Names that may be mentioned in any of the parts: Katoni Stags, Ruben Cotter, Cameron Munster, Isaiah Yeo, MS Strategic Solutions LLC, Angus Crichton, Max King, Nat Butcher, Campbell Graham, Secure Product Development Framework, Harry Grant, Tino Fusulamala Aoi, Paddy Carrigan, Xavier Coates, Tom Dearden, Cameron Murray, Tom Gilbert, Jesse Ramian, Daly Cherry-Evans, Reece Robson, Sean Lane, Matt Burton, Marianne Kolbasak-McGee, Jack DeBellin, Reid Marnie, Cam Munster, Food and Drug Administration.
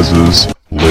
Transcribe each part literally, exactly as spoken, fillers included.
Buzzers League.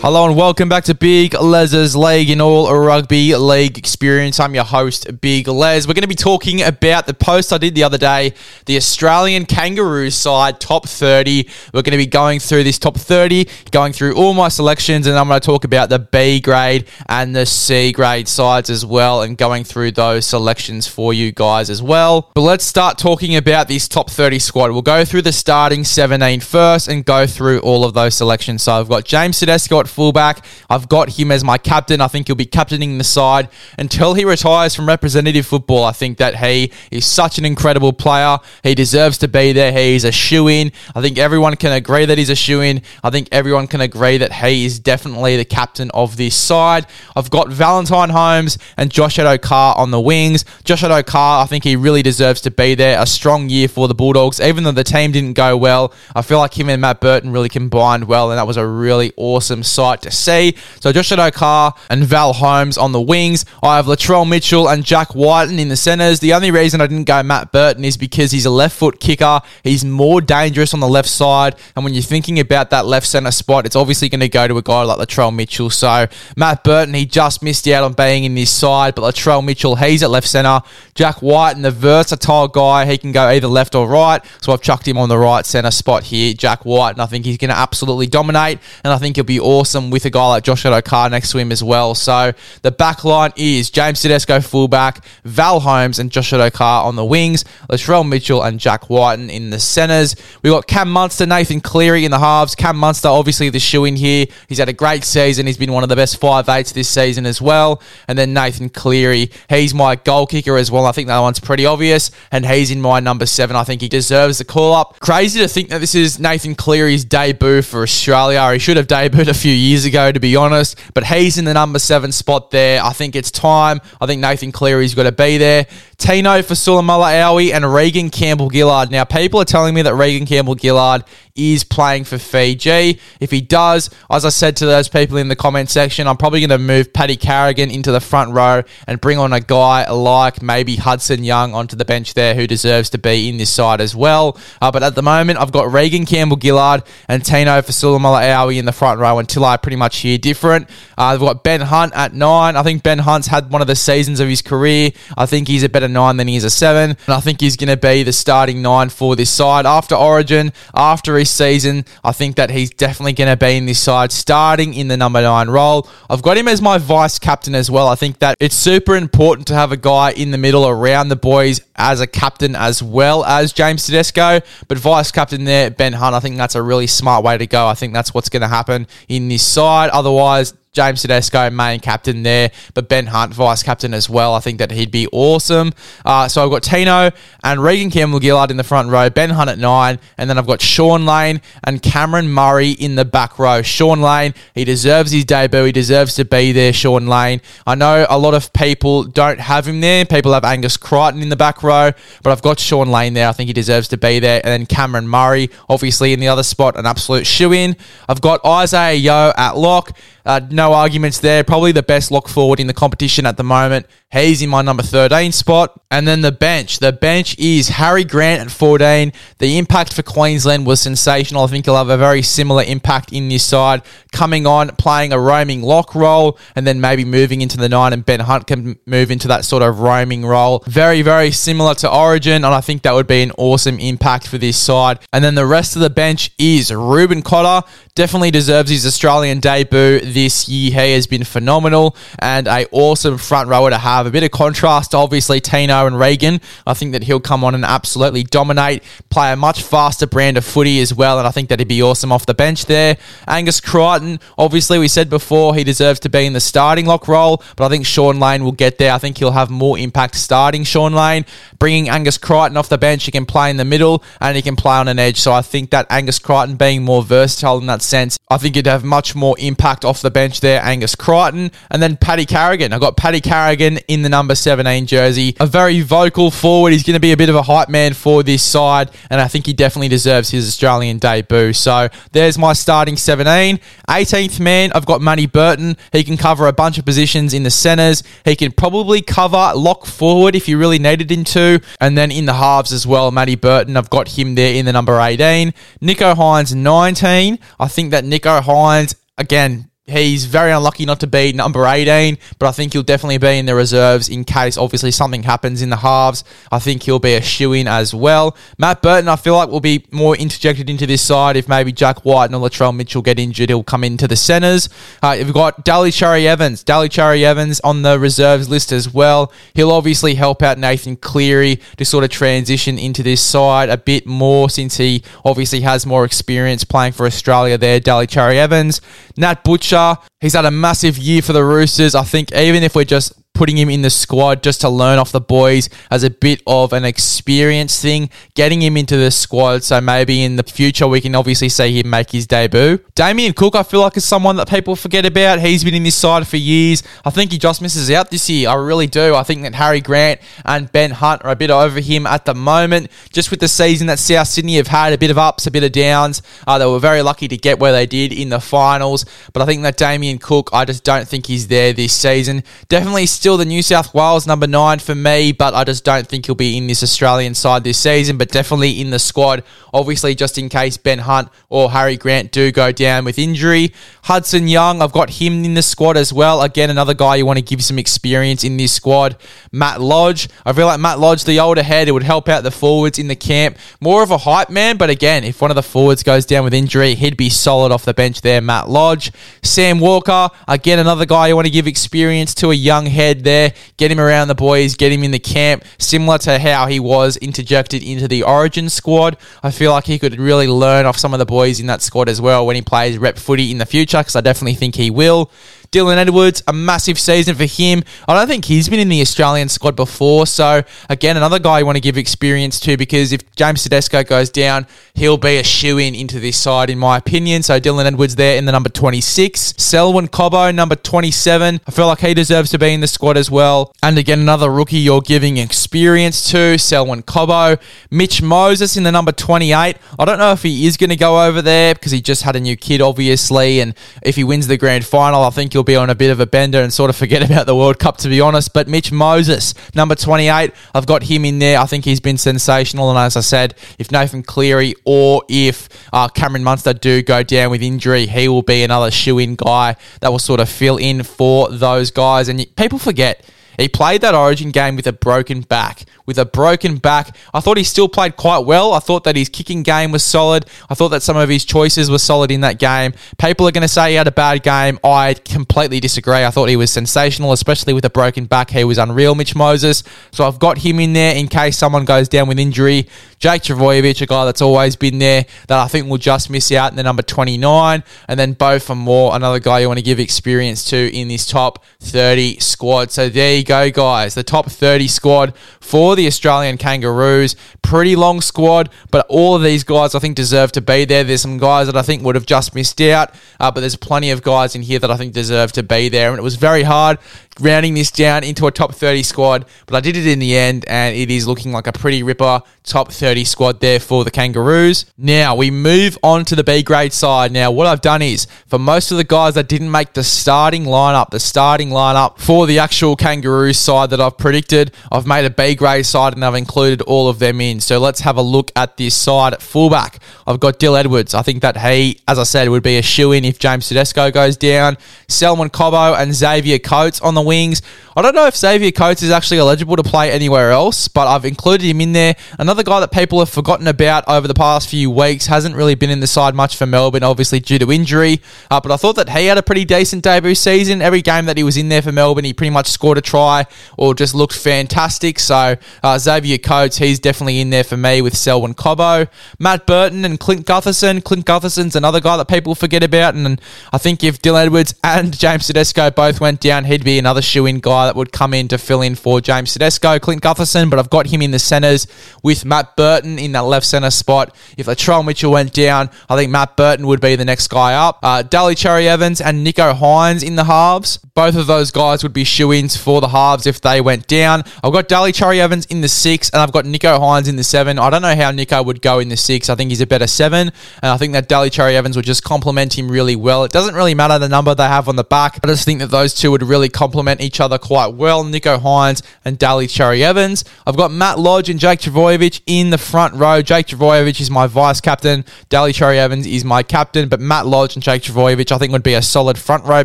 Hello and welcome back to Big Les's League and all rugby league experience. I'm your host, Big Les. We're going to be talking about the post I did the other day, the Australian Kangaroos side, top thirty. We're going to be going through this top thirty, going through all my selections, and I'm going to talk about the B grade and the C grade sides as well and going through those selections for you guys as well. But let's start talking about this top thirty squad. We'll go through the starting seventeen first and go through all of those selections. So I've got James Tedesco at fullback. I've got him as my captain. I think he'll be captaining the side until he retires from representative football. I think that he is such an incredible player. He deserves to be there. He's a shoe-in. I think everyone can agree that he's a shoe-in. I think everyone can agree that he is definitely the captain of this side. I've got Valentine Holmes and Josh Addo-Carr on the wings. Josh Addo-Carr, I think he really deserves to be there. A strong year for the Bulldogs. Even though the team didn't go well, I feel like him and Matt Burton really combined well, and that was a really awesome sight to see. So Josh Addo-Carr and Val Holmes on the wings. I have Latrell Mitchell and Jack Whiten in the centres. The only reason I didn't go Matt Burton is because he's a left foot kicker. He's more dangerous on the left side, and when you're thinking about that left centre spot, it's obviously going to go to a guy like Latrell Mitchell. So Matt Burton, he just missed out on being in this side, but Latrell Mitchell, he's at left centre. Jack Whiten, the versatile guy, he can go either left or right, so I've chucked him on the right centre spot here, Jack Whiten. I think he's going to absolutely dominate, and I think he'll be awesome with a guy like Josh Addo-Carr next to him as well. So the back line is James Tedesco fullback, Val Holmes and Josh Addo-Carr on the wings, Latrell Mitchell and Jack Whiten in the centres. We've got Cam Munster, Nathan Cleary in the halves. Cam Munster, obviously the shoe in here. He's had a great season. He's been one of the best five eights this season as well. And then Nathan Cleary, he's my goal kicker as well. I think that one's pretty obvious. And he's in my number seven. I think he deserves the call-up. Crazy to think that this is Nathan Cleary's debut for Australia. He should have debuted a few years ago, to be honest, but he's in the number seven spot there. I think it's time. I think Nathan Cleary's got to be there. Tino Fusulamala Aoi and Regan Campbell-Gillard. Now, people are telling me that Regan Campbell-Gillard is playing for Fiji. If he does, as I said to those people in the comment section, I'm probably going to move Paddy Carrigan into the front row and bring on a guy like maybe Hudson Young onto the bench there, who deserves to be in this side as well. Uh, but at the moment, I've got Regan Campbell-Gillard and Tino Fusulamala Aoi in the front row until I pretty much hear different. Uh, they've got Ben Hunt at nine. I think Ben Hunt's had one of the seasons of his career. I think he's a better nine than he is a seven, and I think he's going to be the starting nine for this side after Origin, after his season. I think that he's definitely going to be in this side, starting in the number nine role. I've got him as my vice captain as well. I think that it's super important to have a guy in the middle around the boys as a captain, as well as James Tedesco, but vice captain there, Ben Hunt. I think that's a really smart way to go. I think that's what's going to happen in this side. Otherwise, James Tedesco, main captain there, but Ben Hunt, vice captain as well. I think that he'd be awesome. Uh, so I've got Tino and Regan Campbell-Gillard in the front row, Ben Hunt at nine, and then I've got Sean Lane and Cameron Murray in the back row. Sean Lane, he deserves his debut. He deserves to be there, Sean Lane. I know a lot of people don't have him there. People have Angus Crichton in the back row, but I've got Sean Lane there. I think he deserves to be there. And then Cameron Murray, obviously in the other spot, an absolute shoe-in. I've got Isaiah Yeo at lock. Uh, no arguments there. Probably the best lock forward in the competition at the moment. He's in my number thirteen spot. And then the bench. The bench is Harry Grant at fourteen. The impact for Queensland was sensational. I think he'll have a very similar impact in this side. Coming on, playing a roaming lock role, and then maybe moving into the nine, and Ben Hunt can move into that sort of roaming role. Very, very similar to Origin, and I think that would be an awesome impact for this side. And then the rest of the bench is Ruben Cotter. Definitely deserves his Australian debut this year. He has been phenomenal and an awesome front rower to have. A bit of contrast, obviously, Tino and Regan. I think that he'll come on and absolutely dominate, play a much faster brand of footy as well, and I think that he'd be awesome off the bench there. Angus Crichton, obviously, we said before, he deserves to be in the starting lock role, but I think Sean Lane will get there. I think he'll have more impact starting Sean Lane. Bringing Angus Crichton off the bench, he can play in the middle and he can play on an edge. So I think that Angus Crichton being more versatile in that sense, I think he'd have much more impact off the the bench there, Angus Crichton, and then Paddy Carrigan. I've got Paddy Carrigan in the number seventeen jersey. A very vocal forward. He's going to be a bit of a hype man for this side, and I think he definitely deserves his Australian debut. So there's my starting seventeen. eighteenth man, I've got Matty Burton. He can cover a bunch of positions in the centres. He can probably cover lock forward if you really needed him to. And then in the halves as well, Matty Burton, I've got him there in the number eighteen. Nicho Hynes, nineteen. I think that Nicho Hynes, again, he's very unlucky not to be number eighteen, but I think he'll definitely be in the reserves in case, obviously, something happens in the halves. I think he'll be a shoo-in as well. Matt Burton, I feel like, will be more interjected into this side. If maybe Jack Whiten or Latrell Mitchell get injured, he'll come into the centres. Uh, you've got Daly Cherry-Evans. Daly Cherry-Evans on the reserves list as well. He'll obviously help out Nathan Cleary to sort of transition into this side a bit more since he obviously has more experience playing for Australia there, Daly Cherry-Evans. Nat Butcher, he's had a massive year for the Roosters. I think even if we're just putting him in the squad just to learn off the boys as a bit of an experience thing, getting him into the squad so maybe in the future we can obviously see him make his debut. Damian Cook, I feel like, is someone that people forget about. He's been in this side for years. I think he just misses out this year. I really do. I think that Harry Grant and Ben Hunt are a bit over him at the moment. Just with the season that South Sydney have had, a bit of ups, a bit of downs. Uh, they were very lucky to get where they did in the finals. But I think that Damian Cook, I just don't think he's there this season. Definitely still the New South Wales number nine for me, but I just don't think he'll be in this Australian side this season, but definitely in the squad, obviously just in case Ben Hunt or Harry Grant do go down with injury. Hudson Young, I've got him in the squad as well. Again, another guy you want to give some experience in this squad. Matt Lodge, I feel like Matt Lodge, the older head, it would help out the forwards in the camp. More of a hype man, but again, if one of the forwards goes down with injury, he'd be solid off the bench there, Matt Lodge. Sam Walker, again, another guy you want to give experience to, a young head there, get him around the boys, get him in the camp, similar to how he was interjected into the Origin squad. I feel like he could really learn off some of the boys in that squad as well when he plays rep footy in the future, because I definitely think he will. Dylan Edwards, a massive season for him. I don't think he's been in the Australian squad before, so again, another guy you want to give experience to, because if James Tedesco goes down, he'll be a shoo-in into this side, in my opinion. So Dylan Edwards there in the number twenty-six. Selwyn Cobbo, number twenty-seven. I feel like he deserves to be in the squad as well. And again, another rookie you're giving experience to, Selwyn Cobbo. Mitch Moses in the number twenty-eight. I don't know if he is going to go over there, because he just had a new kid, obviously, and if he wins the grand final, I think he'll be on a bit of a bender and sort of forget about the World Cup, to be honest. But Mitch Moses, number twenty-eight, I've got him in there. I think he's been sensational, and as I said, if Nathan Cleary or if uh, Cameron Munster do go down with injury, he will be another shoo-in guy that will sort of fill in for those guys. And people forget, he played that Origin game with a broken back. With a broken back, I thought he still played quite well. I thought that his kicking game was solid. I thought that some of his choices were solid in that game. People are going to say he had a bad game. I completely disagree. I thought he was sensational, especially with a broken back. He was unreal, Mitch Moses. So I've got him in there in case someone goes down with injury. Jake Trbojevic, a guy that's always been there that I think will just miss out in the number twenty-nine. And then Bo for more, another guy you want to give experience to in this top thirty squad. So there you go. go, guys. The top thirty squad for the Australian Kangaroos. Pretty long squad, but all of these guys I think deserve to be there. There's some guys that I think would have just missed out, uh, but there's plenty of guys in here that I think deserve to be there. And it was very hard rounding this down into a top thirty squad, but I did it in the end, and it is looking like a pretty ripper top thirty squad there for the Kangaroos. Now, we move on to the B-grade side. Now, what I've done is, for most of the guys that didn't make the starting lineup, the starting lineup for the actual Kangaroos side that I've predicted, I've made a B-grade side, and I've included all of them in. So let's have a look at this side. At fullback, I've got Dylan Edwards. I think that he, as I said, would be a shoo-in if James Tedesco goes down. Selwyn Cobbo and Xavier Coates on the wings. I don't know if Xavier Coates is actually eligible to play anywhere else, but I've included him in there. Another guy that people have forgotten about over the past few weeks, hasn't really been in the side much for Melbourne, obviously due to injury, uh, but I thought that he had a pretty decent debut season. Every game that he was in there for Melbourne, he pretty much scored a try or just looked fantastic. So uh, Xavier Coates, he's definitely in there for me with Selwyn Cobbo. Matt Burton and Clint Gutherson. Clint Gutherson's another guy that people forget about, and I think if Dylan Edwards and James Tedesco both went down, he'd be another another shoe-in guy that would come in to fill in for James Tedesco, Clint Gutherson, but I've got him in the centres with Matt Burton in that left centre spot. If Latrell Mitchell went down, I think Matt Burton would be the next guy up. Uh, Daly Cherry-Evans and Nicho Hynes in the halves. Both of those guys would be shoe-ins for the halves if they went down. I've got Daly Cherry-Evans in the six, and I've got Nicho Hynes in the seven. I don't know how Nicho would go in the six. I think he's a better seven, and I think that Daly Cherry-Evans would just complement him really well. It doesn't really matter the number they have on the back. I just think that those two would really complement each other quite well, Nicho Hynes and Daly Cherry-Evans. I've got Matt Lodge and Jake Trbojevic in the front row. Jake Trbojevic is my vice-captain. Daly Cherry-Evans is my captain, but Matt Lodge and Jake Trbojevic I think would be a solid front row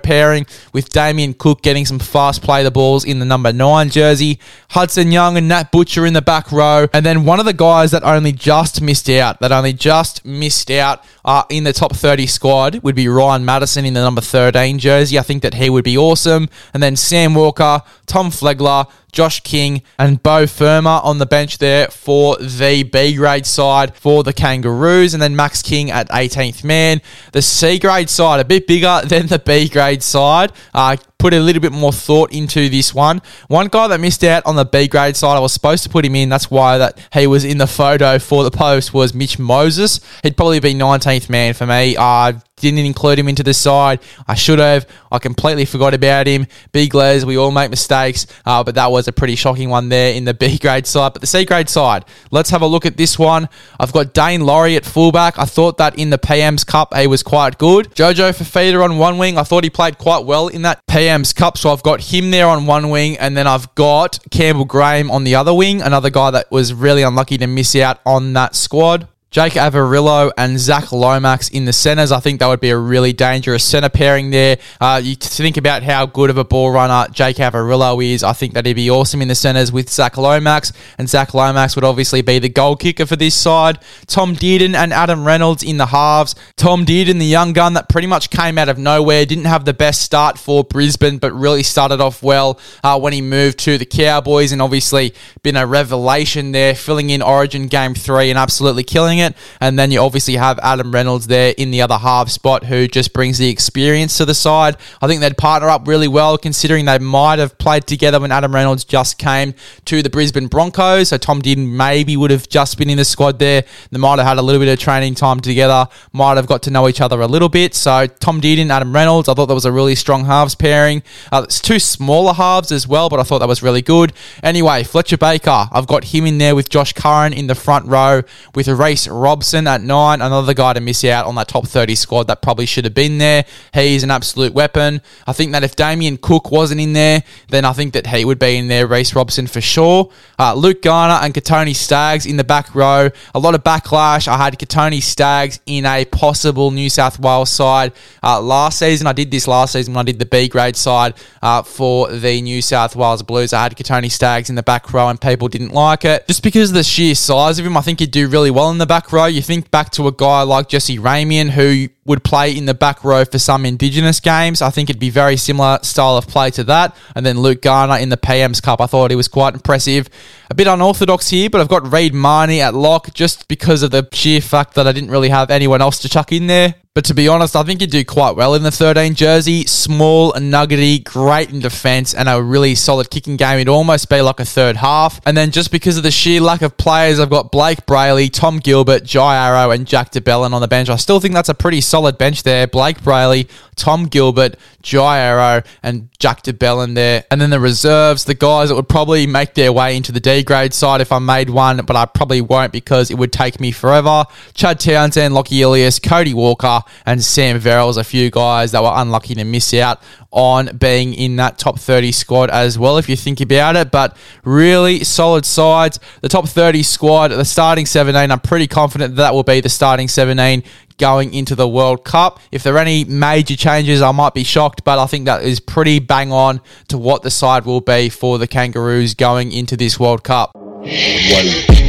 pairing with Damian Cook getting some fast play the balls in the number nine jersey. Hudson Young and Nat Butcher in the back row. And then one of the guys that only just missed out, that only just missed out uh, in the top thirty squad would be Ryan Madison in the number thirteen jersey. I think that he would be awesome. And then Sam Walker, Tom Flegler, Josh King and Bo Firma on the bench there for the B-grade side for the Kangaroos. And then Max King at eighteenth man. The C-grade side, a bit bigger than the B-grade side. Uh, put a little bit more thought into this one. One guy that missed out on the B-grade side, I was supposed to put him in. That's why that he was in the photo for the post was Mitch Moses. He'd probably be nineteenth man for me. I didn't include him into the side. I should have. I completely forgot about him. Big Les, we all make mistakes, uh, but that was a pretty shocking one there in the B grade side. But the C grade side, let's have a look at this one. I've got Dane Laurie at fullback. I thought that in the P M's Cup, he was quite good. Jojo Fafita on one wing. I thought he played quite well in that P M's Cup, so I've got him there on one wing, and then I've got Campbell Graham on the other wing, another guy that was really unlucky to miss out on that squad. Jake Averillo and Zach Lomax in the centres. I think that would be a really dangerous centre pairing there. Uh, you think about how good of a ball runner Jake Averillo is. I think that he'd be awesome in the centres with Zach Lomax. And Zach Lomax would obviously be the goal kicker for this side. Tom Dearden and Adam Reynolds in the halves. Tom Dearden, the young gun that pretty much came out of nowhere. Didn't have the best start for Brisbane, but really started off well uh, when he moved to the Cowboys. And obviously been a revelation there, filling in Origin Game three and absolutely killing it. It. And then you obviously have Adam Reynolds there in the other half spot who just brings the experience to the side. I think they'd partner up really well considering they might have played together when Adam Reynolds just came to the Brisbane Broncos. So Tom Dearden maybe would have just been in the squad there. They might have had a little bit of training time together, might have got to know each other a little bit. So Tom Dearden, Adam Reynolds, I thought that was a really strong halves pairing. Uh, it's two smaller halves as well, but I thought that was really good. Anyway, Fletcher Baker, I've got him in there with Josh Curran in the front row with a race Robson at nine, another guy to miss out on that top thirty squad that probably should have been there. He's an absolute weapon. I think that if Damian Cook wasn't in there, then I think that he would be in there, Reece Robson for sure. Uh, Luke Garner and Katoni Stags in the back row. A lot of backlash. I had Katoni Stags in a possible New South Wales side uh, last season. I did this last season when I did the B grade side uh, for the New South Wales Blues. I had Katoni Stags in the back row and people didn't like it. Just because of the sheer size of him, I think he'd do really well in the back row. You think back to a guy like Jesse Ramian who would play in the back row for some Indigenous games. I think it'd be very similar style of play to that. And then Luke Garner in the P M's Cup. I thought he was quite impressive. A bit unorthodox here, but I've got Reid Marnie at lock just because of the sheer fact that I didn't really have anyone else to chuck in there. But to be honest, I think he'd do quite well in the thirteen jersey. Small, nuggety, great in defence, and a really solid kicking game. It'd almost be like a third half. And then just because of the sheer lack of players, I've got Blake Brailey, Tom Gilbert, Jai Arrow, and Jack DeBellin on the bench. I still think that's a pretty solid bench there. Blake Brailey, Tom Gilbert, Jai Arrow, and Jack DeBellin there. And then the reserves, the guys that would probably make their way into the D grade side if I made one, but I probably won't because it would take me forever. Chad Townsend, Lockie Ilias, Cody Walker, and Sam Verrills, a few guys that were unlucky to miss out on being in that top thirty squad as well, if you think about it. But really solid sides. The top thirty squad, the starting seventeen, I'm pretty confident that will be the starting seventeen going into the World Cup. If there are any major changes, I might be shocked, but I think that is pretty bang on to what the side will be for the Kangaroos going into this World Cup. Wait.